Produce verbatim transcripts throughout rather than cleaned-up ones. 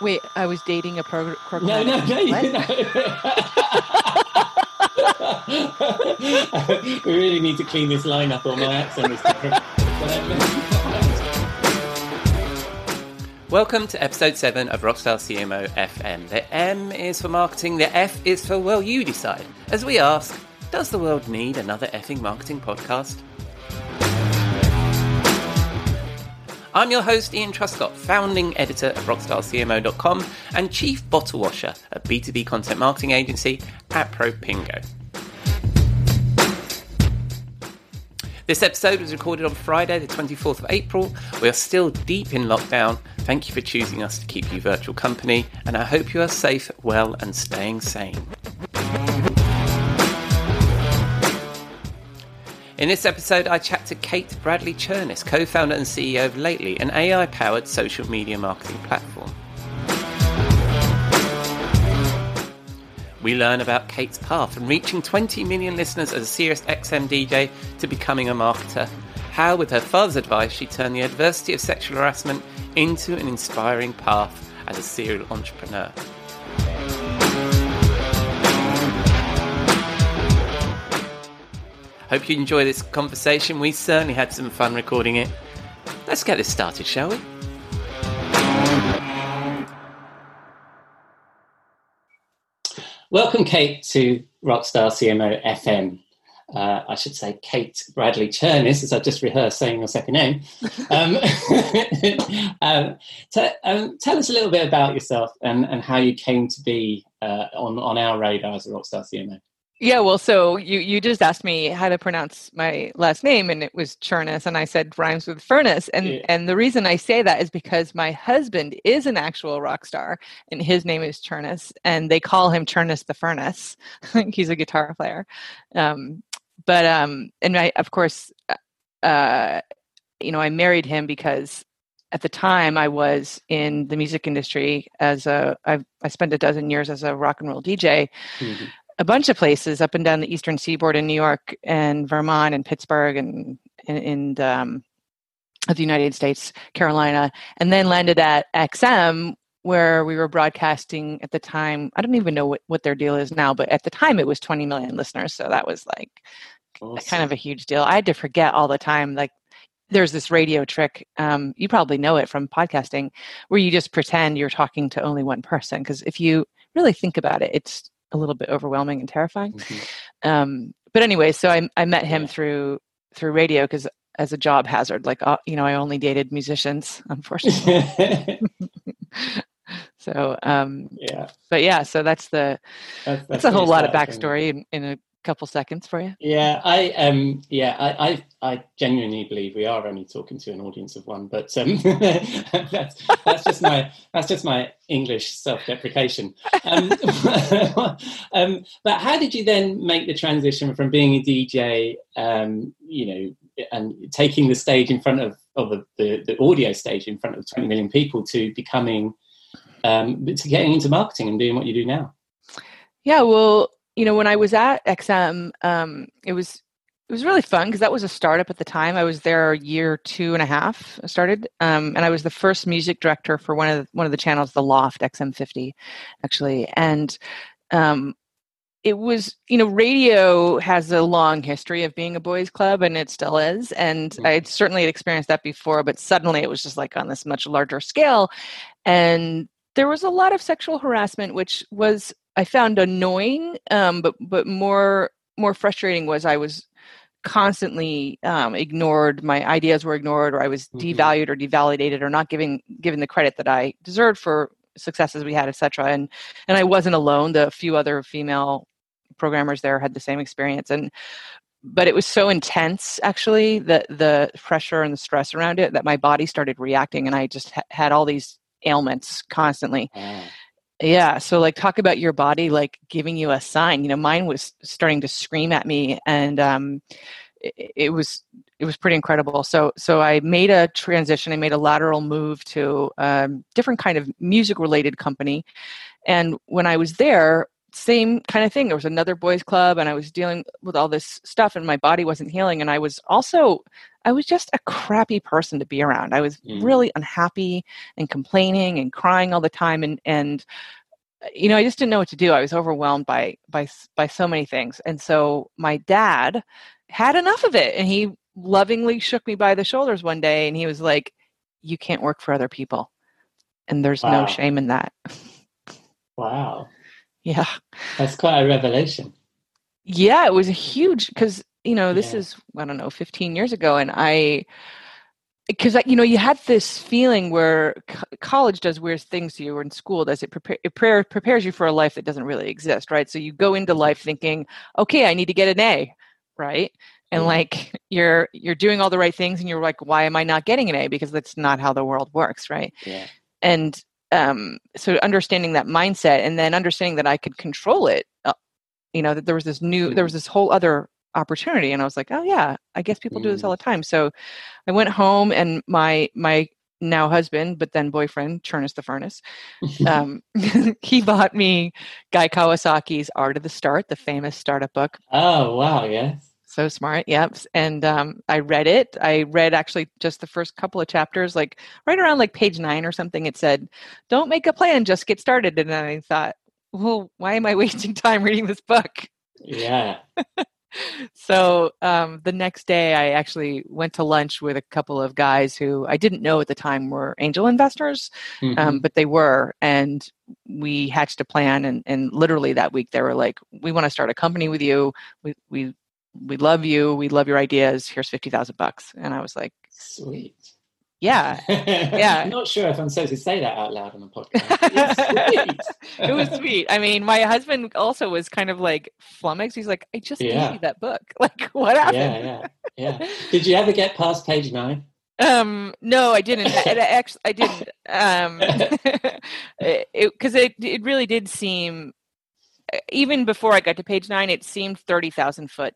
Wait, I was dating a pro- programmatic. No, no, no. You know. We really need to clean this line up, or my accent is different. Welcome to episode seven of Rockstar C M O F M. The M is for marketing, the F is for, well, you decide. As we ask, does the world need another effing marketing podcast? I'm your host, Ian Truscott, founding editor of rockstar c m o dot com and chief bottle washer at B two B content marketing agency at Pro Pingo. This episode was recorded on Friday, the twenty-fourth of April. We are still deep in lockdown. Thank you for choosing us to keep you virtual company, and I hope you are safe, well, and staying sane. In this episode, I chat to Kate Bradley Chernis, co-founder and C E O of Lately, an A I-powered social media marketing platform. We learn about Kate's path from reaching twenty million listeners as a Sirius X M D J to becoming a marketer, how with her father's advice she turned the adversity of sexual harassment into an inspiring path as a serial entrepreneur. Hope you enjoy this conversation. We certainly had some fun recording it. Let's get this started, shall we? Welcome, Kate, to Rockstar C M O F M. Uh, I should say Kate Bradley Chernis, as I just rehearsed saying your second name. Um, um, t- um, tell us a little bit about yourself and, and how you came to be uh, on, on our radar as a Rockstar C M O. Yeah, well, so you, you just asked me how to pronounce my last name, and it was Chernis, and I said rhymes with furnace. And yeah. and the reason I say that is because my husband is an actual rock star, and his name is Chernis, and they call him Chernis the Furnace. He's a guitar player. Um, but, um, and I, of course, uh, you know, I married him because at the time I was in the music industry as a, I've, I spent a dozen years as a rock and roll D J. Mm-hmm. A bunch of places up and down the Eastern Seaboard in New York and Vermont and Pittsburgh and in um, the United States, Carolina, and then landed at X M where we were broadcasting at the time. I don't even know what, what their deal is now, but at the time it was twenty million listeners. So that was like awesome. Kind of a huge deal. I had to forget all the time. Like there's this radio trick. Um, you probably know it from podcasting where you just pretend you're talking to only one person. Because if you really think about it, it's a little bit overwhelming and terrifying. Mm-hmm. Um, but anyway, so I, I met him yeah. through, through radio because as a job hazard, like, uh, you know, I only dated musicians, unfortunately. so, um, yeah, but yeah, so that's the, that's, that's, that's a whole lot of backstory in, in a couple seconds for you. Yeah. I, um, yeah, I, I, I genuinely believe we are only talking to an audience of one, but, um, that's, that's just my, that's just my English self-deprecation. Um, um, but how did you then make the transition from being a D J, um, you know, and taking the stage in front of, of the, the, the audio stage in front of twenty million people to becoming, um, to getting into marketing and doing what you do now? Yeah, well, you know, when I was at X M, um, it was it was really fun because that was a startup at the time. I was there a year, two and a half. I started, um, and I was the first music director for one of the, one of the channels, The Loft X M fifty, actually. And um, it was, you know, radio has a long history of being a boys' club, and it still is. And mm-hmm. I certainly had experienced that before, but suddenly it was just like on this much larger scale, and there was a lot of sexual harassment, which was I found annoying, um, but but more more frustrating was I was constantly um, ignored. My ideas were ignored, or I was mm-hmm. devalued or devalidated, or not given given the credit that I deserved for successes we had, et cetera. And and I wasn't alone. The few other female programmers there had the same experience. And but it was so intense, actually, the the pressure and the stress around it that my body started reacting, and I just ha- had all these ailments constantly. Mm. Yeah. So like talk about your body, like giving you a sign, you know, mine was starting to scream at me, and um, it, it was, it was pretty incredible. So, so I made a transition. I made a lateral move to a um, different kind of music related company. And when I was there, same kind of thing. There was another boys club and I was dealing with all this stuff and my body wasn't healing. And I was also, I was just a crappy person to be around. I was mm. really unhappy and complaining and crying all the time. And, and, you know, I just didn't know what to do. I was overwhelmed by, by, by so many things. And so my dad had enough of it. And he lovingly shook me by the shoulders one day. And he was like, you can't work for other people. And there's wow. no shame in that. Wow. Yeah. That's quite a revelation. Yeah, it was a huge, because, you know, this yeah. is, I don't know, fifteen years ago. And I, because, you know, you had this feeling where co- college does weird things to you, or in school does it, prepare, it pre- prepares you for a life that doesn't really exist, right? So you go into life thinking, okay, I need to get an A, right? And mm-hmm. like, you're you're doing all the right things and you're like, why am I not getting an A? Because that's not how the world works, right? Yeah. And um, so understanding that mindset and then understanding that I could control it, uh, you know, that there was this new, mm. there was this whole other opportunity. And I was like, oh yeah, I guess people mm. do this all the time. So I went home and my, my now husband, but then boyfriend, Chernis the Furnace, um, he bought me Guy Kawasaki's Art of the Start, the famous startup book. Oh, wow. Yes. So smart. Yep. And um, I read it. I read actually just the first couple of chapters, like right around like page nine or something. It said, don't make a plan, just get started. And then I thought, well, why am I wasting time reading this book? Yeah. So um, the next day I actually went to lunch with a couple of guys who I didn't know at the time were angel investors, mm-hmm. um, but they were. And we hatched a plan. And, and literally that week they were like, we want to start a company with you. We, we, we love you. We love your ideas. Here's fifty thousand bucks. And I was like, sweet. Yeah. Yeah. I'm not sure if I'm supposed to say that out loud on the podcast. It was sweet. I mean, my husband also was kind of like flummoxed. He's like, I just yeah. gave you that book. Like, what happened? Yeah, yeah, yeah. Did you ever get past page nine? Um, no, I didn't. I, I actually, I didn't. Um, it, 'cause it, it really did seem, even before I got to page nine, it seemed thirty thousand foot.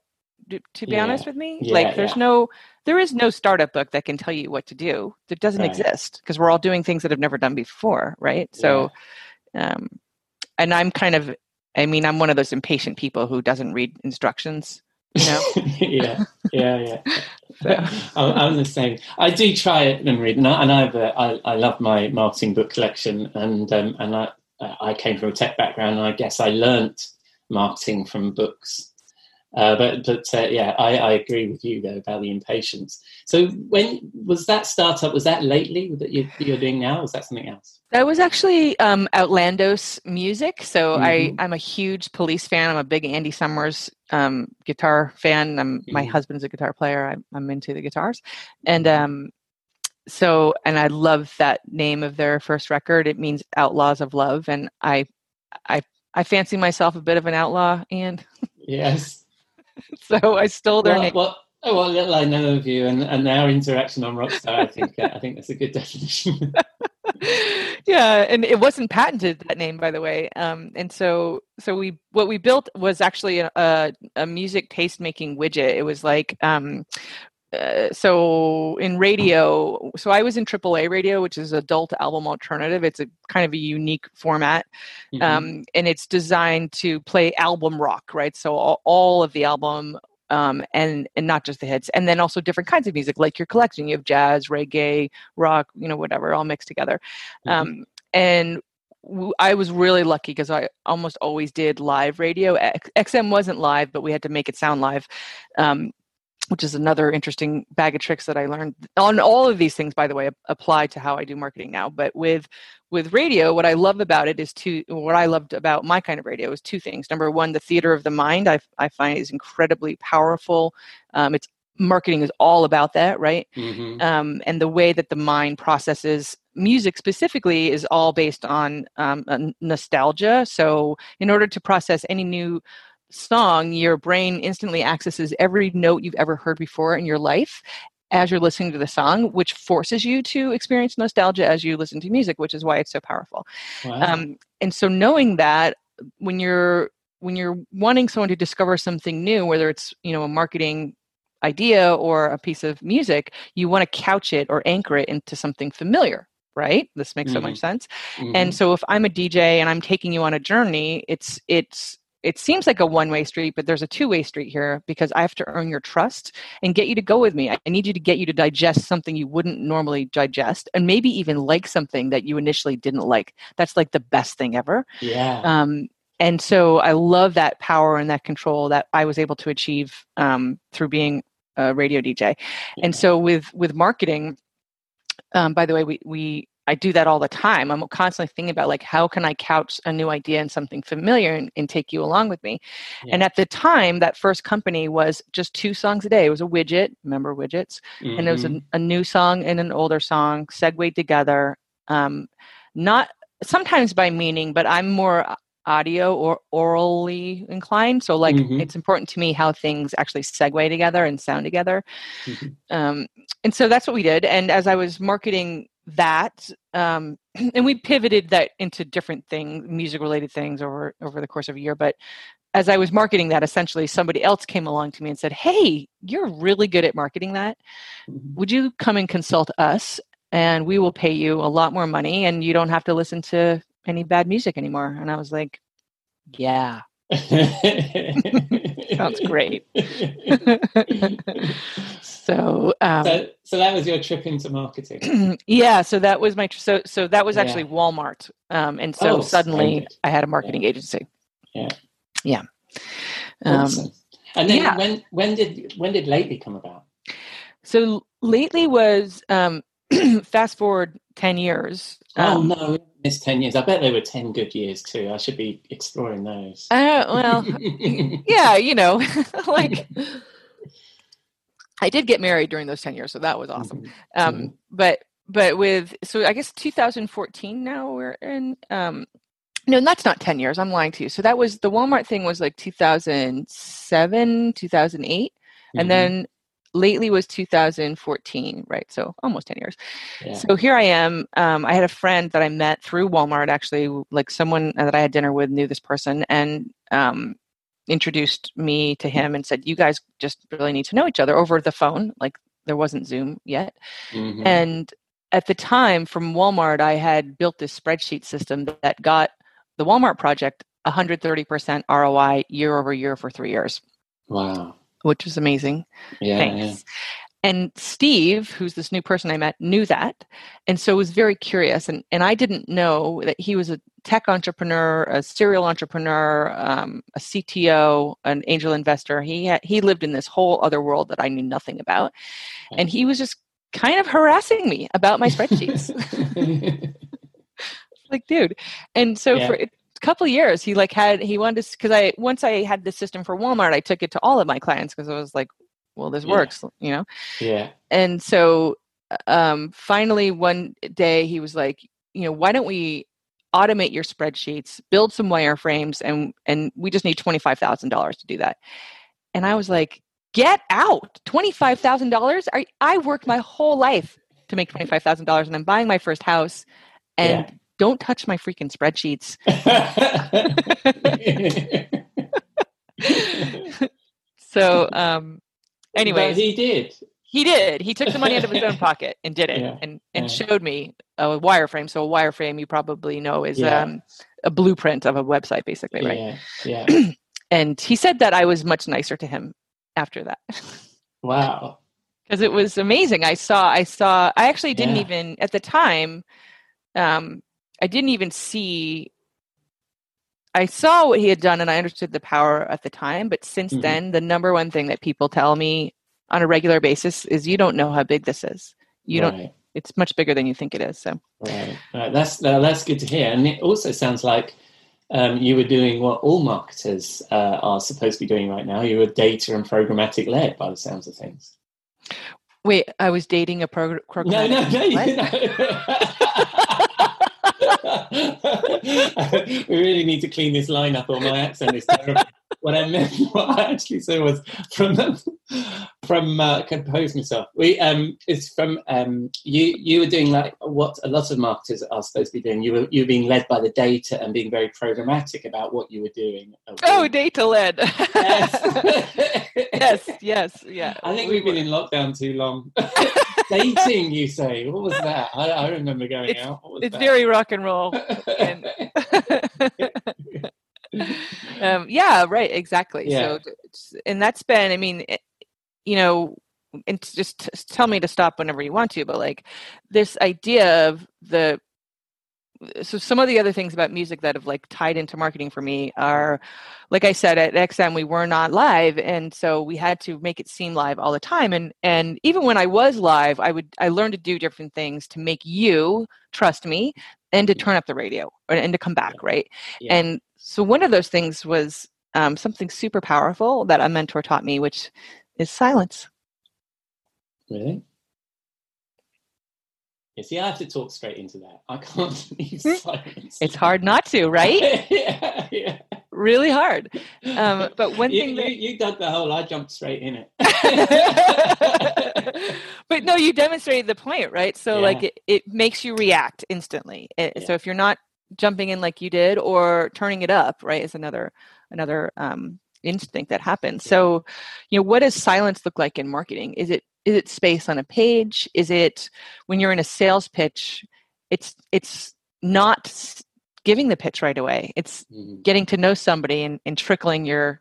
To be yeah. honest with me, yeah, like there's yeah. no, there is no startup book that can tell you what to do. That doesn't right. exist because we're all doing things that have never done before. Right. So, yeah. um, and I'm kind of, I mean, I'm one of those impatient people who doesn't read instructions, you know? yeah. Yeah. Yeah. So. I'm, I'm the same. I do try it and read, and I, and I've, uh, I, I love my marketing book collection, and, um, and I, I came from a tech background, and I guess I learnt marketing from books. Uh, but but uh, yeah, I, I agree with you though about the impatience. So when was that startup? Was that Lately that you, you're doing now? Or is that something else? That was actually um, Outlandos Music. So mm-hmm. I I'm a huge Police fan. I'm a big Andy Summers um, guitar fan. I'm, mm-hmm. My husband's a guitar player. I'm, I'm into the guitars, and um, so and I love that name of their first record. It means Outlaws of Love, and I I I fancy myself a bit of an outlaw, and yes. So I stole their well, name. What, what little I know of you and, and our interaction on Rockstar, I think uh, I think that's a good definition. Yeah, and it wasn't patented, that name, by the way. Um, and so so we what we built was actually a, a, a music taste making widget. It was like um, uh, so in radio. So I was in triple A radio, which is adult album alternative. It's a kind of a unique format. Mm-hmm. Um, and it's designed to play album rock, right? So all, all of the album um, and, and not just the hits, and then also different kinds of music, like your collection, you have jazz, reggae, rock, you know, whatever, all mixed together. Mm-hmm. Um, and I was really lucky because I almost always did live radio. X M wasn't live, but we had to make it sound live. Um, which is another interesting bag of tricks that I learned on all of these things, by the way, apply to how I do marketing now. But with, with radio, what I love about it is two, what I loved about my kind of radio is two things. Number one, the theater of the mind, I, I find is incredibly powerful. Um, it's marketing is all about that. Right. Mm-hmm. Um, and the way that the mind processes music specifically is all based on um, nostalgia. So in order to process any new song, your brain instantly accesses every note you've ever heard before in your life as you're listening to the song, which forces you to experience nostalgia as you listen to music, which is why it's so powerful. Wow. Um, and so knowing that when you're when you're wanting someone to discover something new, whether it's, you know, a marketing idea or a piece of music, you want to couch it or anchor it into something familiar. right? This makes mm-hmm. so much sense. Mm-hmm. And so if I'm a D J and I'm taking you on a journey, it's it's it seems like a one-way street, but there's a two-way street here because I have to earn your trust and get you to go with me. I need you to get you to digest something you wouldn't normally digest and maybe even like something that you initially didn't like. That's like the best thing ever. Yeah. Um, and so I love that power and that control that I was able to achieve um, through being a radio D J. Yeah. And so with, with marketing, um, by the way, we, we, I do that all the time. I'm constantly thinking about like, how can I couch a new idea in something familiar and, and take you along with me? Yeah. And at the time, that first company was just two songs a day. It was a widget, remember widgets? Mm-hmm. And it was a, a new song and an older song, segued together. Um, not sometimes by meaning, but I'm more audio or orally inclined. So like, mm-hmm. it's important to me how things actually segue together and sound together. Mm-hmm. Um, and so that's what we did. And as I was marketing that, um, and we pivoted that into different things, music related things over, over the course of a year. But as I was marketing that, essentially somebody else came along to me and said, "Hey, you're really good at marketing that. Would you come and consult us? And we will pay you a lot more money and you don't have to listen to any bad music anymore." And I was like, yeah. Sounds great. so, um, so, so that was your trip into marketing. Yeah. So that was my, so, so that was actually yeah. Walmart. Um, and so oh, suddenly standard. I had a marketing yeah. agency. Yeah. Yeah. Um, awesome. And then yeah. when, when did, when did Lately come about? So Lately was, um, fast forward ten years. Um, oh no, we missed ten years. I bet there were ten good years too. I should be exploring those. Uh, well, yeah, you know, like I did get married during those ten years. So that was awesome. Mm-hmm. Um, but, but with, so I guess two thousand fourteen now we're in, um, no, that's not ten years. I'm lying to you. So that was, the Walmart thing was like two thousand seven, two thousand eight. Mm-hmm. And then Lately was two thousand fourteen, right? So almost ten years. Yeah. So here I am. Um, I had a friend that I met through Walmart, actually, like someone that I had dinner with knew this person and um, introduced me to him and said, "You guys just really need to know each other," over the phone. Like there wasn't Zoom yet. Mm-hmm. And at the time from Walmart, I had built this spreadsheet system that got the Walmart project one hundred thirty percent R O I year over year for three years. Wow. Which was amazing. Yeah, Thanks. Yeah. And Steve, who's this new person I met, knew that. And so was very curious. And, and I didn't know that he was a tech entrepreneur, a serial entrepreneur, um, a C T O, an angel investor. He had, he lived in this whole other world that I knew nothing about. And he was just kind of harassing me about my spreadsheets. Like, dude. And so yeah. for couple of years he like had he wanted to, because I once I had the system for Walmart, I took it to all of my clients because I was like, well, this yeah. works, you know. Yeah. And so um finally one day he was like, you know, "Why don't we automate your spreadsheets, build some wireframes, and and we just need twenty-five thousand dollars to do that." And I was like, "Get out. twenty-five thousand dollars? I I worked my whole life to make twenty-five thousand dollars and I'm buying my first house and yeah. don't touch my freaking spreadsheets." So, um, anyways, but he did, he did, he took the money out of his own pocket and did it yeah. and, and yeah. showed me a wireframe. So a wireframe, you probably know, is, yeah. um, a blueprint of a website basically. Right. Yeah. yeah. And he said that I was much nicer to him after that. Wow. Cause it was amazing. I saw, I saw, I actually didn't yeah. even at the time, um, I didn't even see, I saw what he had done and I understood the power at the time. But since mm-hmm. then, the number one thing that people tell me on a regular basis is, "You don't know how big this is. You right. don't, it's much bigger than you think it is." So right. Right. That's, uh, that's good to hear. And it also sounds like um, you were doing what all marketers uh, are supposed to be doing right now. You were data and programmatic led by the sounds of things. Wait, I was dating a pro- programmatic? No, no, no. You know. We really need to clean this line up, or my accent is terrible. What I meant, what I actually said was from from uh, compose myself. We um, it's from um, you. You were doing like what a lot of marketers are supposed to be doing. You were you were being led by the data and being very programmatic about what you were doing. Oh, data led. Yes, yes, yes, yeah. I think we we've were. been in lockdown too long. Dating, you say? What was that? I, I remember going it's, out. What was it's that? Very rock and roll. And um, yeah, right, exactly. Yeah. So, and that's been, I mean, it, you know, and just tell me to stop whenever you want to, but like this idea of the, so some of the other things about music that have like tied into marketing for me are, like I said, at X M, we were not live. And so we had to make it seem live all the time. And, and even when I was live, I would, I learned to do different things to make you trust me and to turn up the radio and to come back. Right. Yeah. And so one of those things was um, something super powerful that a mentor taught me, which is silence. Really? Yeah, see, I have to talk straight into that. I can't leave silence. It's hard not to, right? yeah, yeah. Really hard. Um, but one you, thing... You, that... you dug the hole, I jumped straight in it. But no, you demonstrated the point, right? So yeah. like it, it makes you react instantly. It, yeah. So if you're not jumping in like you did or turning it up, right, is another... another um, instinct that happens. Yeah. So, you know, what does silence look like in marketing? Is it Is it space on a page? Is it when you're in a sales pitch, it's it's not giving the pitch right away. It's mm-hmm. getting to know somebody and, and trickling your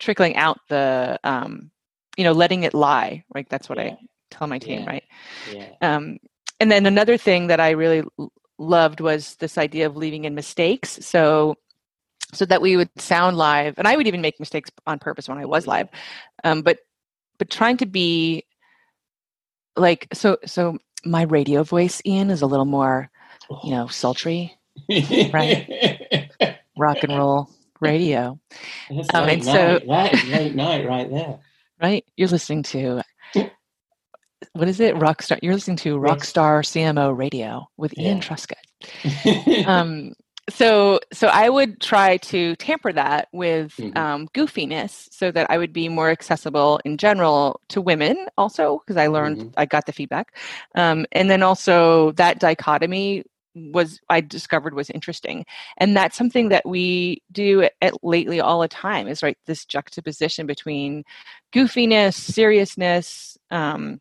trickling out the um, you know, letting it lie. Right. That's what yeah. I tell my team, yeah. right? Yeah. Um, and then another thing that I really loved was this idea of leaving in mistakes. So so that we would sound live. And I would even make mistakes on purpose when I was live. Um, but but trying to be like, so, so my radio voice, Ian, is a little more, you know, sultry, right? Rock and roll radio. That's um, late and night. So, that is late night right there. Right. You're listening to, what is it? Rockstar. You're listening to Rockstar C M O Radio with yeah. Ian Truscott. Um, So, so I would try to tamper that with mm-hmm. um, goofiness, so that I would be more accessible in general to women, also because I learned mm-hmm. I got the feedback, um, and then also that dichotomy was I discovered was interesting, and that's something that we do at, at Lately all the time is right this juxtaposition between goofiness, seriousness. Um,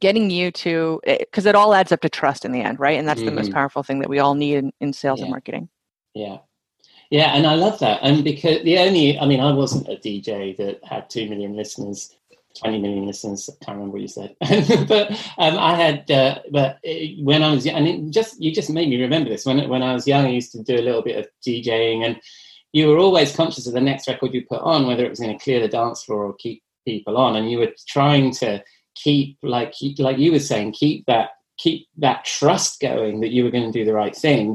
Getting you to, because it all adds up to trust in the end, right? And that's mm. the most powerful thing that we all need in, in sales yeah. and marketing. Yeah. Yeah. And I love that. And because the only, I mean, I wasn't a D J that had two million listeners, twenty million listeners. I can't remember what you said. But um, I had, uh, but it, when I was, and it just, you just made me remember this. When, when I was young, I used to do a little bit of DJing, and you were always conscious of the next record you put on, whether it was going to clear the dance floor or keep people on. And you were trying to, keep like like you were saying keep that keep that trust going that you were going to do the right thing,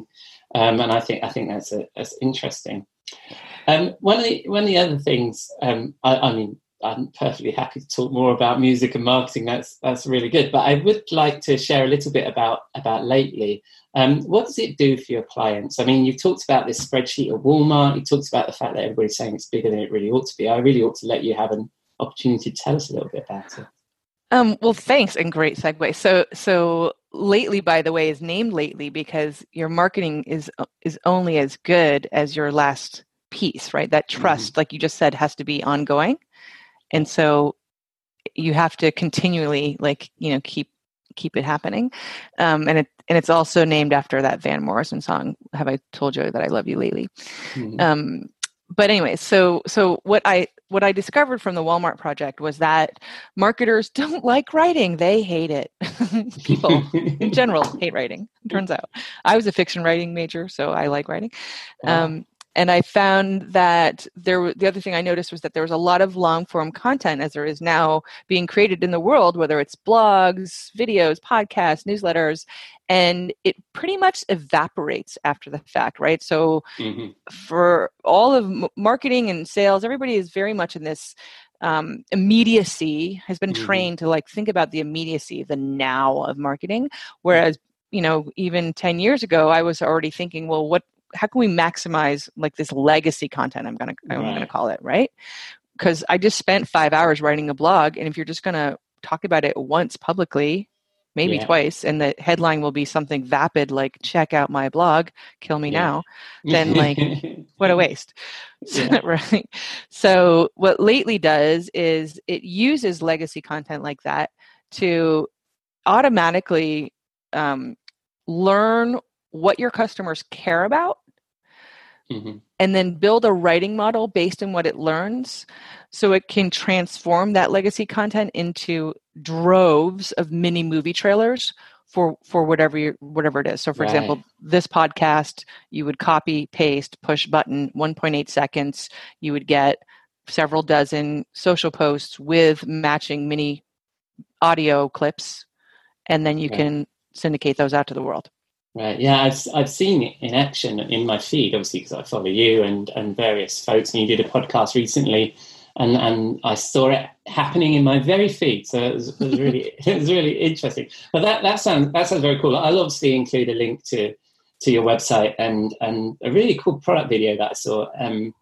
um and i think i think that's a, that's interesting. um one of the one of the other things, um I, I mean I'm perfectly happy to talk more about music and marketing, that's that's really good, but I would like to share a little bit about about Lately. Um what does it do for your clients? I mean, you've talked about this spreadsheet at Walmart, you talked about the fact that everybody's saying it's bigger than it really ought to be. I really ought to let you have an opportunity to tell us a little bit about it. Um, well, thanks, and great segue. So, so Lately, by the way, is named Lately because your marketing is is only as good as your last piece, right? That trust, mm-hmm. like you just said, has to be ongoing, and so you have to continually, like you know, keep keep it happening. Um, and it and it's also named after that Van Morrison song. Have I told you that I love you lately? Mm-hmm. Um, but anyway, so so what I. What I discovered from the Walmart project was that marketers don't like writing. They hate it. People in general hate writing, turns out. I was a fiction writing major, so I like writing. Wow. Um, and I found that there. the other thing I noticed was that there was a lot of long-form content, as there is now, being created in the world, whether it's blogs, videos, podcasts, newsletters, and it pretty much evaporates after the fact, right? So mm-hmm. for all of m- marketing and sales, everybody is very much in this um, immediacy, has been mm-hmm. trained to like think about the immediacy, the now of marketing, whereas, you know, even ten years ago, I was already thinking, well, what how can we maximize like this legacy content? I'm going to, I'm right. going to call it, right? Cause I just spent five hours writing a blog. And if you're just going to talk about it once publicly, maybe yeah. twice, and the headline will be something vapid, like check out my blog, kill me yeah. now, then like, what a waste. Yeah. Right. So what Lately does is it uses legacy content like that to automatically um, learn what your customers care about, mm-hmm. and then build a writing model based on what it learns, so it can transform that legacy content into droves of mini movie trailers for, for whatever you, whatever it is. So for right. example, this podcast, you would copy, paste, push button, one point eight seconds. You would get several dozen social posts with matching mini audio clips, and then you right. can syndicate those out to the world. Right. Yeah, I've I've seen it in action in my feed, obviously, because I follow you and, and various folks, and you did a podcast recently, and, and I saw it happening in my very feed. So it was, it was really it was really interesting. But that, that sounds that sounds very cool. I'll obviously include a link to to your website and and a really cool product video that I saw um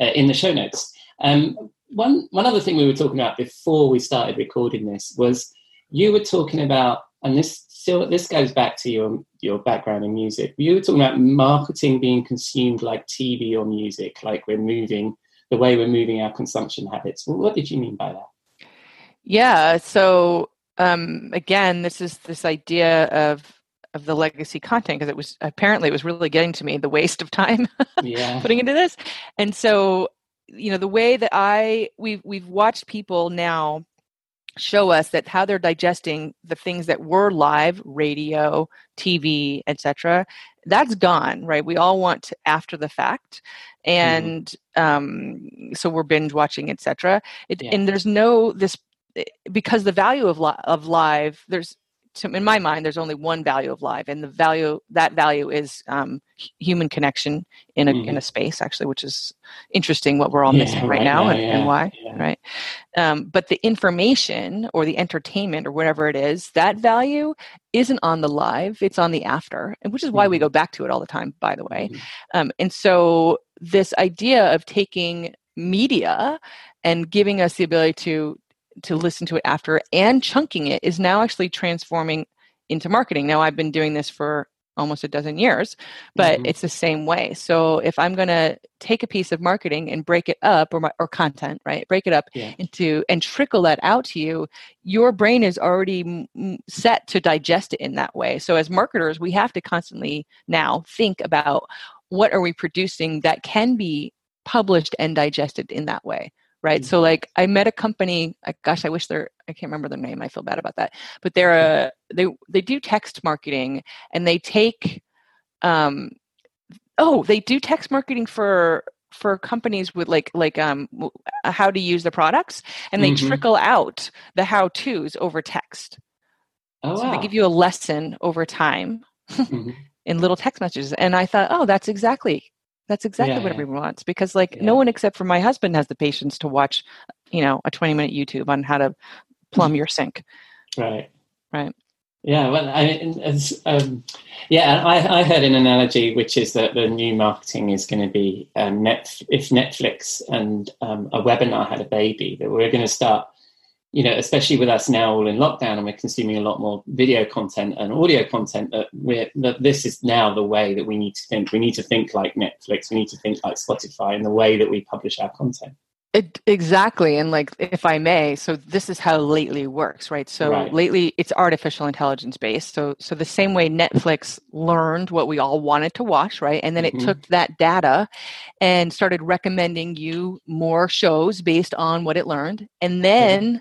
uh, in the show notes. Um, one one other thing we were talking about before we started recording this was you were talking about, and this still this goes back to your your background in music. You were talking about marketing being consumed like T V or music, like we're moving the way we're moving our consumption habits. What did you mean by that? Yeah. So um, again, this is this idea of of the legacy content, because it was apparently it was really getting to me, the waste of time yeah. putting into this, and so. You know, the way that I, we've, we've watched people now show us that how they're digesting the things that were live, radio, T V, et cetera, that's gone, right? We all want to, after the fact. And mm-hmm. um, so we're binge watching, et cetera. It, yeah. And there's no, this, because the value of, li- of live, there's, to, in my mind, there's only one value of live, and the value that value is um, human connection in a mm. in a space, actually, which is interesting. What we're all yeah, missing right, right now, now and, yeah, and why, yeah. right? Um, but the information or the entertainment or whatever it is, that value isn't on the live; it's on the after, and which is why mm. we go back to it all the time. By the way, mm. um, and so this idea of taking media and giving us the ability to. to listen to it after and chunking it is now actually transforming into marketing. Now I've been doing this for almost a dozen years, but mm-hmm. it's the same way. So if I'm going to take a piece of marketing and break it up or my, or content, right, break it up yeah. into and trickle that out to you, your brain is already m- set to digest it in that way. So as marketers, we have to constantly now think about what are we producing that can be published and digested in that way. Right. Mm-hmm. So like I met a company, gosh, I wish they're, I can't remember their name. I feel bad about that, but they're a, they, they do text marketing and they take, um, oh, they do text marketing for, for companies with like, like, um, how to use the products, and they mm-hmm. trickle out the how to's over text. Oh, so wow. they give you a lesson over time mm-hmm. in little text messages. And I thought, oh, that's exactly That's exactly yeah, what everyone yeah. wants, because like yeah. no one except for my husband has the patience to watch, you know, a twenty minute YouTube on how to plumb your sink. Right. Right. Yeah. Well, I, um, yeah, I, I heard an analogy, which is that the new marketing is going to be um, Netf- if Netflix and um, a webinar had a baby, that we're going to start, you know, especially with us now all in lockdown, and we're consuming a lot more video content and audio content, that we're, that this is now the way that we need to think. We need to think like Netflix. We need to think like Spotify in the way that we publish our content. It, exactly. And like, if I may, so this is how Lately works, right? So right. Lately it's artificial intelligence based. So, so the same way Netflix learned what we all wanted to watch, right? And then mm-hmm. it took that data and started recommending you more shows based on what it learned. And then mm-hmm.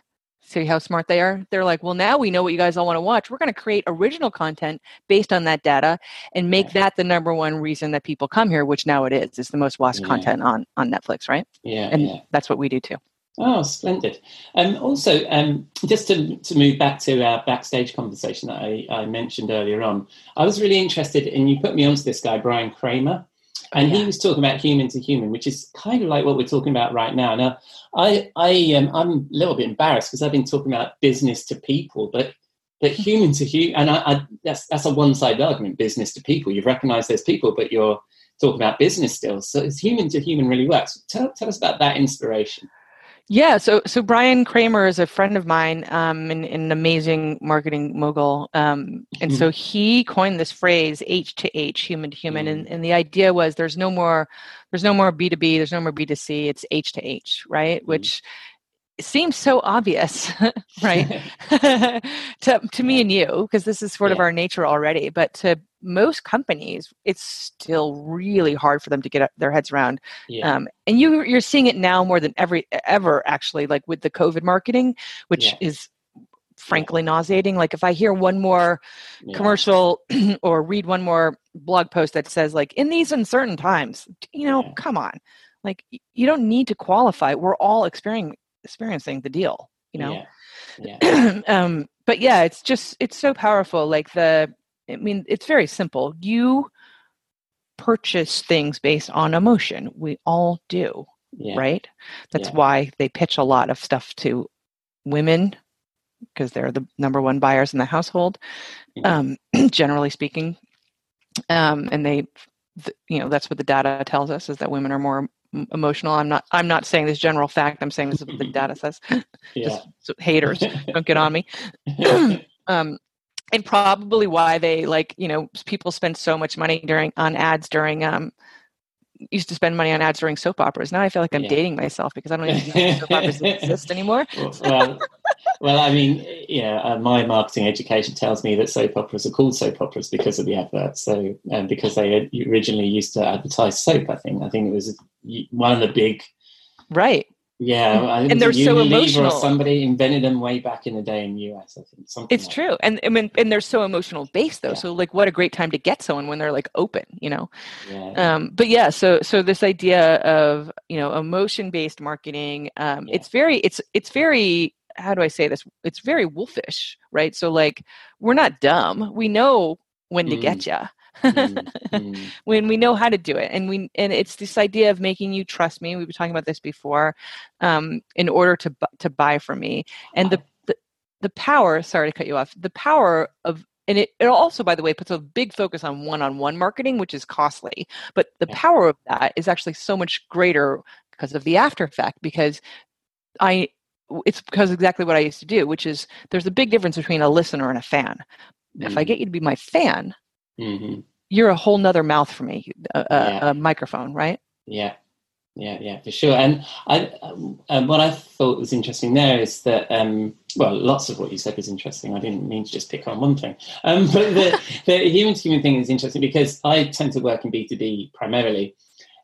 see how smart they are? They're like, well, now we know what you guys all want to watch. We're going to create original content based on that data and make yeah. that the number one reason that people come here, which now it is. It's the most watched yeah. content on, on Netflix, right? Yeah. And yeah. that's what we do too. Oh, splendid. And um, also, um, just to, to move back to our backstage conversation that I, I mentioned earlier on, I was really interested in, you put me onto this guy, Bryan Kramer. And he was talking about human to human, which is kind of like what we're talking about right now. Now, I, I, um, I'm a little bit embarrassed because I've been talking about business to people, but but human to human, and I, I, that's that's a one-sided argument, business to people. You've recognised there's people, but you're talking about business still. So it's human to human really works. Tell, tell us about that inspiration. Yeah, so so Bryan Kramer is a friend of mine, um, and, and an amazing marketing mogul, um, and mm. so he coined this phrase H to H, human to human, mm. and, and the idea was there's no more, there's no more B to B, there's no more B to C, it's H to H, right? Mm. Which it seems so obvious, right? to to me and you, because this is sort yeah. of our nature already. But to most companies, it's still really hard for them to get their heads around. Yeah. Um, and you, you're seeing it now more than every ever, actually, like with the COVID marketing, which yeah. is frankly yeah. nauseating. Like if I hear one more yeah. commercial or read one more blog post that says like, in these uncertain times, you know, yeah. come on. Like you don't need to qualify. We're all experiencing experiencing the deal, you know? Yeah. Yeah. um, but yeah, it's just, it's so powerful. Like the, I mean, it's very simple. You purchase things based on emotion. We all do, yeah. right? That's yeah. why they pitch a lot of stuff to women because they're the number one buyers in the household, yeah. um, generally speaking. Um, and they, th- you know, that's what the data tells us is that women are more emotional. I'm not, I'm not saying this general fact. I'm saying this is what the data says. Yeah. Just, so haters don't get on me. um, and probably why they like, you know, people spend so much money during on ads during, um, used to spend money on ads during soap operas. Now I feel like I'm yeah. dating myself because I don't even know if soap operas exist anymore. well, well, I mean, yeah, uh, my marketing education tells me that soap operas are called soap operas because of the adverts. So, um, because they originally used to advertise soap, I think. I think it was one of the big... Right. Yeah. I and they're so emotional. Or somebody invented them way back in the day in the U S, I think. Something it's like true. That. And I mean, and they're so emotional based though. Yeah. So like what a great time to get someone when they're like open, you know? Yeah. Um, but yeah, so, so this idea of, you know, emotion based marketing, um, yeah. it's very, it's, it's very, how do I say this? It's very wolfish, right? So like, we're not dumb. We know when to mm. get you. mm, mm. When we know how to do it, and we and it's this idea of making you trust me. We've been talking about this before, um, in order to to buy from me, and the, the the power. Sorry to cut you off. The power of and it, it also, by the way, puts a big focus on one-on-one marketing, which is costly. But the yeah. power of that is actually so much greater because of the after effect. Because I, it's because exactly what I used to do, which is there's a big difference between a listener and a fan. Mm. If I get you to be my fan. Mm-hmm. You're a whole nother mouth for me, a, yeah. a microphone, right? Yeah, yeah, yeah, for sure. And I, um, what I thought was interesting there is that, um, well, lots of what you said was interesting. I didn't mean to just pick on one thing. Um, but the, the human-to-human thing is interesting because I tend to work in B two B primarily.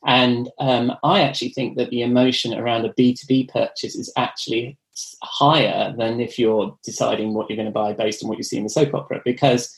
And um, I actually think that the emotion around a B two B purchase is actually higher than if you're deciding what you're going to buy based on what you see in the soap opera because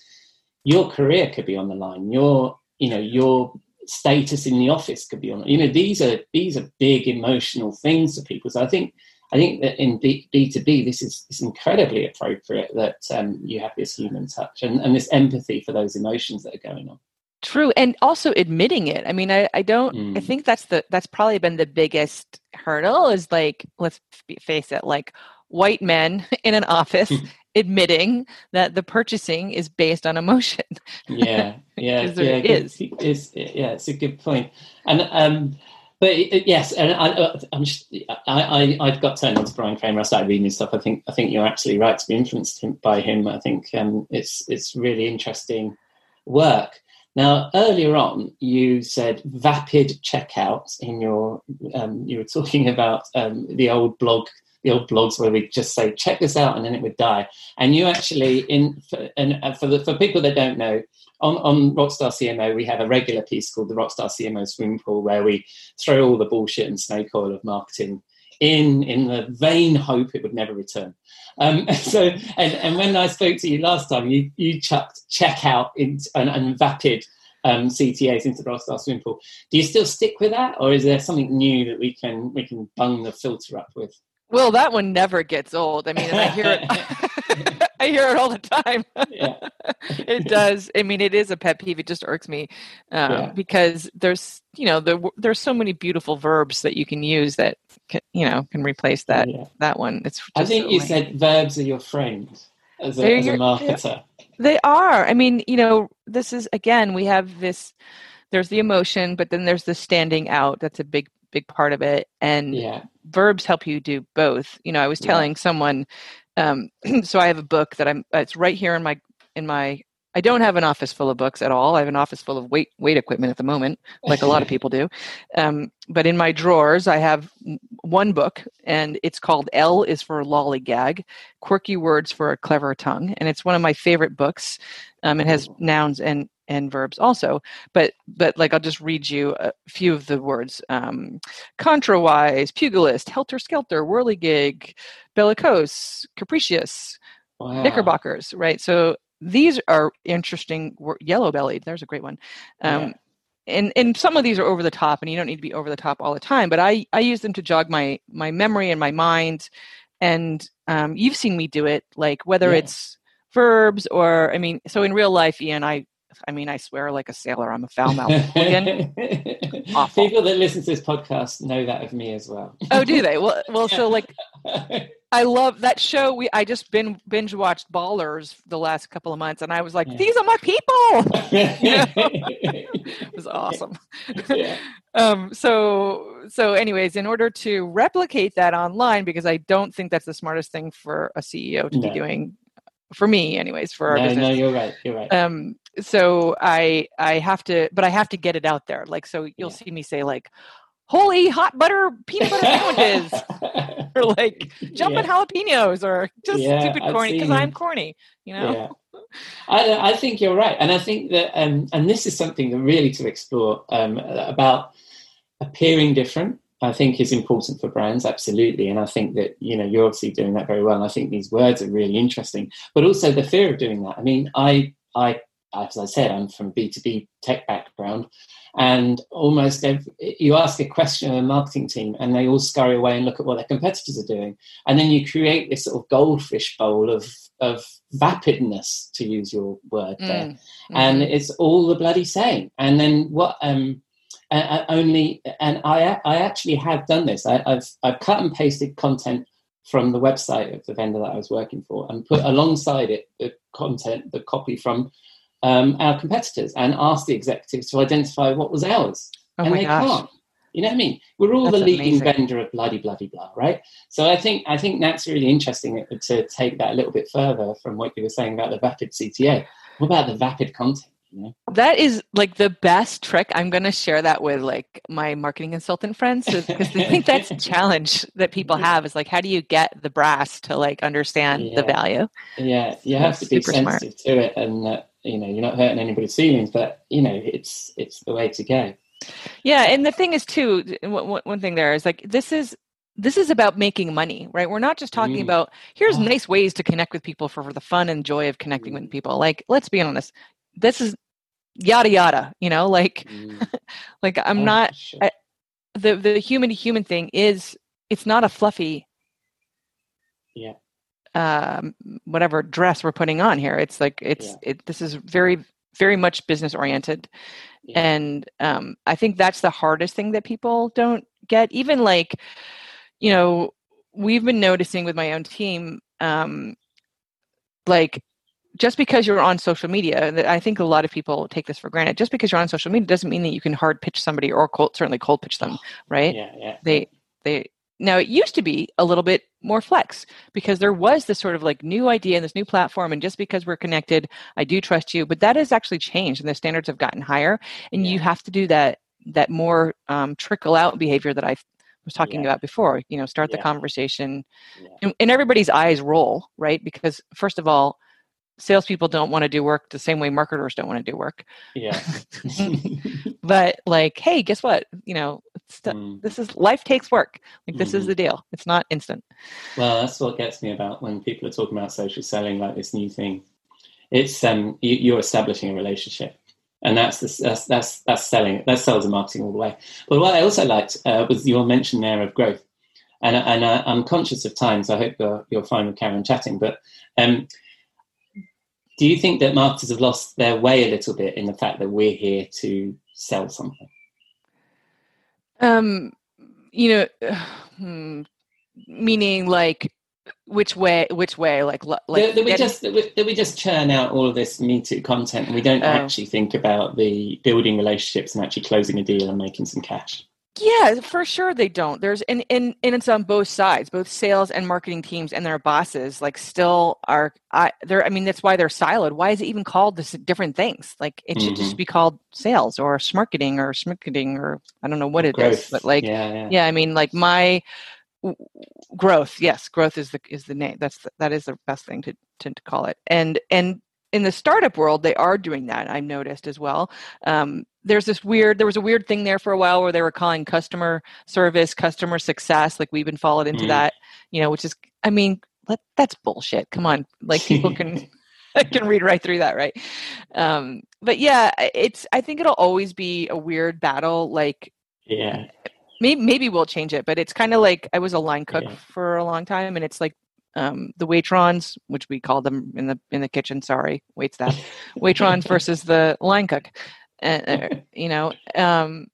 your career could be on the line. Your, you know, your status in the office could be on. You know, these are these are big emotional things for people. So I think I think that in B two B, this is it's incredibly appropriate that um, you have this human touch and, and this empathy for those emotions that are going on. True, and also admitting it. I mean, I, I don't. Mm. I think that's the that's probably been the biggest hurdle. Is like, let's face it, like white men in an office. Admitting that the purchasing is based on emotion. Yeah, yeah, yeah. It is. It's, yeah, it's a good point. And um, but it, yes, and I, I'm just, I, I, I've got turned on to Bryan Kramer. I started reading his stuff. I think I think you're absolutely right to be influenced by him. I think um, it's it's really interesting work. Now, earlier on, you said vapid checkouts in your. Um, you were talking about um, the old blog. The old blogs where we just say check this out and then it would die. And you actually in for, and for the for people that don't know, on, on Rockstar C M O we have a regular piece called the Rockstar C M O Swimming Pool where we throw all the bullshit and snake oil of marketing in in the vain hope it would never return. Um, so and, and when I spoke to you last time, you you chucked checkout in and, and vapid um, C T As into the Rockstar Swimming Pool. Do you still stick with that, or is there something new that we can we can bung the filter up with? Well, that one never gets old. I mean, and I hear it. I hear it all the time. Yeah. It does. I mean, it is a pet peeve. It just irks me um, yeah. because there's, you know, the, there's so many beautiful verbs that you can use that, can, you know, can replace that yeah. that one. It's. Just I think so you lame. Said verbs are your friends as a, as a marketer. They are. I mean, you know, this is again. We have this. There's the emotion, but then there's the standing out. That's a big. big part of it. And yeah. verbs help you do both. You know, I was telling yeah. someone, um, so I have a book that I'm, it's right here in my, in my, I don't have an office full of books at all. I have an office full of weight, weight equipment at the moment, like a lot of people do. Um, but in my drawers, I have one book, and it's called L is for Lollygag, Quirky Words for a Clever Tongue. And it's one of my favorite books. Um, it has nouns and, and verbs also. But, but like, I'll just read you a few of the words. Um, contrawise, pugilist, helter-skelter, whirligig, bellicose, capricious, wow. knickerbockers, right? So these are interesting, wor- yellow-bellied. There's a great one. Um, yeah. And and some of these are over the top, and you don't need to be over the top all the time. But I, I use them to jog my, my memory and my mind. And um, you've seen me do it, like whether yeah. it's verbs or, I mean, so in real life, Ian, I I mean, I swear like a sailor. I'm a foul-mouthed hooligan. Awful. People that listen to this podcast know that of me as well. Oh, do they? Well, well, so like... I love that show. We I just bin, binge watched Ballers the last couple of months, and I was like, yeah. these are my people. It was awesome. Yeah. um, so so anyways, in order to replicate that online, because I don't think that's the smartest thing for a C E O to no. be doing, for me anyways, for our no, business. No, you're right. You're right. Um, so I I have to, but I have to get it out there. Like, so you'll yeah. see me say like, holy hot butter peanut butter sandwiches. Or like jumping yeah. jalapenos, or just yeah, stupid corny because I'm corny, you know. Yeah. I, I think you're right, and I think that, um, and this is something that really to explore um, about appearing different. I think is important for brands, absolutely, and I think that you know you're obviously doing that very well. And I think these words are really interesting, but also the fear of doing that. I mean, I, I, as I said, I'm from B two B tech background. And almost every, you ask a question of a marketing team and they all scurry away and look at what their competitors are doing. And then you create this sort of goldfish bowl of, of vapidness, to use your word mm. there. Mm-hmm. And it's all the bloody same. And then what um, I, I only, and I I actually have done this. I, I've I've cut and pasted content from the website of the vendor that I was working for and put alongside it the content, the copy from Um, our competitors, and asked the executives to identify what was ours. Oh and they gosh. can't. You know what I mean? We're all that's the leading amazing. vendor of bloody, bloody, blah, right? So I think I think that's really interesting to take that a little bit further from what you were saying about the vapid C T A. What about the vapid content? You know? That is like the best trick. I'm going to share that with like my marketing consultant friends, because I think that's a challenge that people have is like, how do you get the brass to like understand yeah. the value? Yeah, you have that's to be sensitive smart. to it, and uh, you know, you're not hurting anybody's feelings, but you know, it's it's the way to go. Yeah, and the thing is too, one, one thing there is like this is this is about making money, right? We're not just talking mm. about here's oh. nice ways to connect with people for, for the fun and joy of connecting with people. Like, let's be honest, this is yada yada, you know, like mm. like I'm oh, not sure. I, the the human to human thing is it's not a fluffy yeah. Um, whatever dress we're putting on here. It's like, it's, yeah. it, this is very, very much business oriented. Yeah. And, um, I think that's the hardest thing that people don't get. Even like, you know, we've been noticing with my own team, um, like just because you're on social media, I think a lot of people take this for granted. Just because you're on social media doesn't mean that you can hard pitch somebody or cold, certainly cold pitch them. Right. Yeah, yeah. They, they, Now, it used to be a little bit more flex because there was this sort of like new idea and this new platform. And just because we're connected, I do trust you. But that has actually changed and the standards have gotten higher. And yeah. you have to do that that more um, trickle out behavior that I was talking yeah. about before. You know, start yeah. the conversation. Yeah. And, and everybody's eyes roll, right? Because first of all, salespeople don't want to do work the same way marketers don't want to do work. Yeah. But like, hey, guess what? You know, st- mm. this is life takes work. Like this mm. is the deal. It's not instant. Well, that's what gets me about when people are talking about social selling, like this new thing. It's um, you, you're establishing a relationship, and that's the, that's that's that's selling. That's sales and marketing all the way. But what I also liked uh, was your mention there of growth, and and uh, I'm conscious of time, so I hope you're you're fine with Karen chatting, but um. Do you think that marketers have lost their way a little bit in the fact that we're here to sell something? Um, you know, meaning like which way, which way, like, like that, that we just that we, that we just churn out all of this Me Too content, and we don't oh. actually think about the building relationships and actually closing a deal and making some cash. Yeah, for sure they don't. There's and, and, and it's on both sides. Both sales and marketing teams and their bosses like still are I they're I mean that's why they're siloed. Why is it even called this different things? Like it should mm-hmm. just be called sales or smarketing or smarketing or I don't know what it growth. is, but like yeah, yeah. yeah, I mean like my growth. Yes, growth is the is the name. That's the, that is the best thing to, to to call it. And and in the startup world, they are doing that. I've noticed as well. Um, There's this weird, there was a weird thing there for a while where they were calling customer service, customer success. Like we've been followed into mm. that, you know, which is, I mean, let, that's bullshit. Come on. Like people can, can read right through that. Right. Um, but yeah, it's, I think it'll always be a weird battle. Like, yeah, maybe, maybe we'll change it, but it's kind of like I was a line cook yeah. for a long time and it's like, Um, the waitrons, which we call them in the in the kitchen, sorry, waitstaff, waitrons versus the line cook, and uh, you know, um,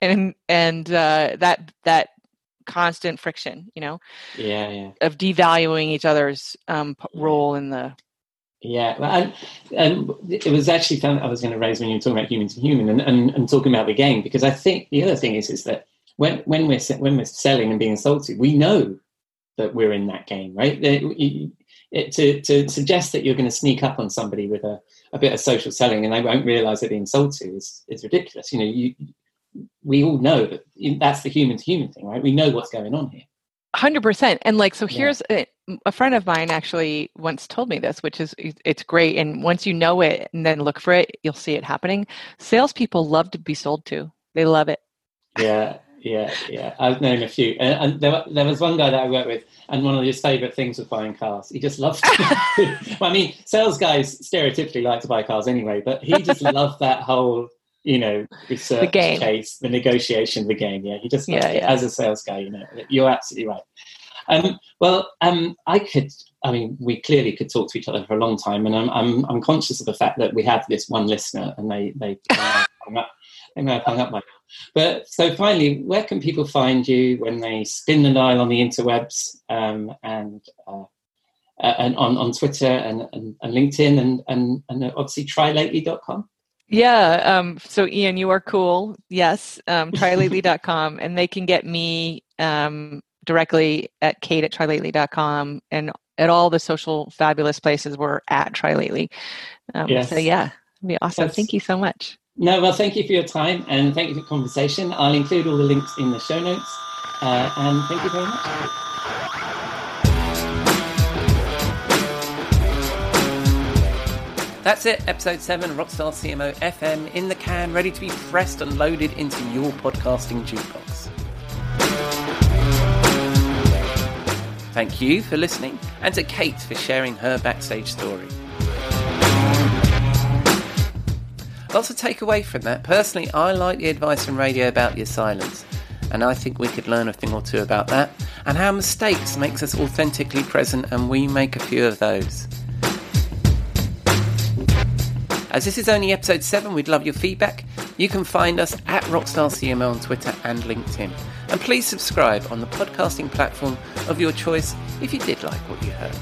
and and uh, that that constant friction, you know, yeah, yeah. of devaluing each other's um, role in the. Yeah, and, and it was actually something I was going to raise when you were talking about human to human and, and, and talking about the game, because I think the other thing is is that when when we're when we're selling and being sold to, we know that we're in that game, right? It, it, to, to suggest that you're going to sneak up on somebody with a, a bit of social selling and they won't realise they're being sold to is, is ridiculous. You know, you, we all know that that's the human-to-human thing, right? We know what's going on here. one hundred percent. And like, so here's yeah. a, a friend of mine actually once told me this, which is, it's great. And once you know it and then look for it, you'll see it happening. Salespeople love to be sold to. They love it. Yeah. Yeah, yeah. I've known a few. And, and there, there was one guy that I worked with, and one of his favourite things was buying cars. He just loved it. Well, I mean, sales guys stereotypically like to buy cars anyway, but he just loved that whole, you know, research the game. Case, the negotiation, the game. Yeah, he just loved yeah, it yeah. as a sales guy, you know. You're absolutely right. Um, well, um, I could, I mean, we clearly could talk to each other for a long time, and I'm I'm, I'm conscious of the fact that we have this one listener, and they, they, uh, hung up, they may have hung up my But so finally, where can people find you when they spin the dial on the interwebs um, and uh, and on, on Twitter and, and, and LinkedIn and, and, and obviously try lately dot com? Yeah. Um, so Ian, you are cool. Yes. Um, try lately dot com and they can get me um, directly at kate at try lately dot com and at all the social fabulous places we're at trylately. Um, yes. So yeah, it'd be awesome. That's- Thank you so much. No, well, thank you for your time and thank you for the conversation. I'll include all the links in the show notes. Uh, and thank you very much. That's it. Episode seven, Rockstar C M O F M in the can, ready to be pressed and loaded into your podcasting jukebox. Thank you for listening and to Kate for sharing her backstage story. Lots to take away from that. Personally, I like the advice from radio about your silence, and I think we could learn a thing or two about that, and how mistakes makes us authentically present, and we make a few of those. As this is only episode seven, we'd love your feedback. You can find us at Rockstar C M O on Twitter and LinkedIn, and please subscribe on the podcasting platform of your choice if you did like what you heard.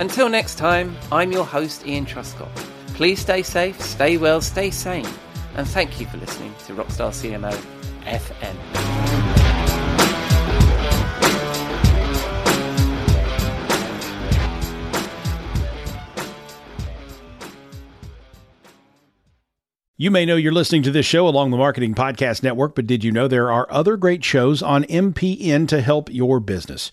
Until next time, I'm your host, Ian Truscott. Please stay safe, stay well, stay sane, and thank you for listening to Rockstar C M O F M. You may know you're listening to this show along the Marketing Podcast Network, but did you know there are other great shows on M P N to help your business?